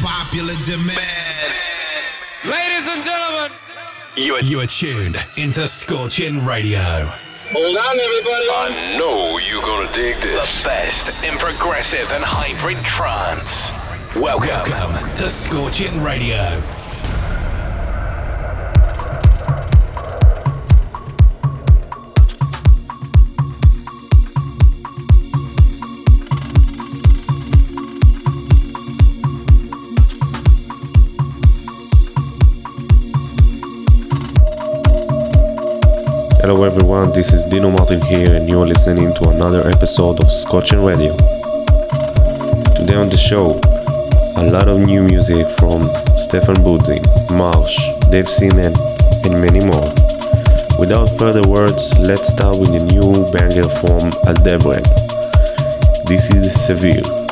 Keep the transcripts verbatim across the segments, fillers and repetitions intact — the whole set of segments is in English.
popular demand. Ladies and gentlemen, you are, you are tuned into Scorching Radio. Hold on, everybody. I know you're gonna dig this. The best in progressive and hybrid trance. Welcome, Welcome to Scorching Radio. Hello everyone, this is Dino Martin here and you're listening to another episode of Scotch and Radio. Today on the show, a lot of new music from Stefan Budzin, Marsh, Dave Sinan and many more. Without further words, let's start with a new banger from Aldebreg. This is Seville.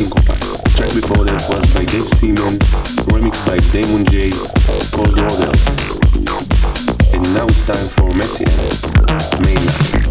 Syncopy. Track before that was by Dave Sinan, remixed by Damon J, called Rodels. And now it's time for Messiah, Mainline.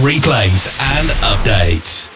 replays and updates.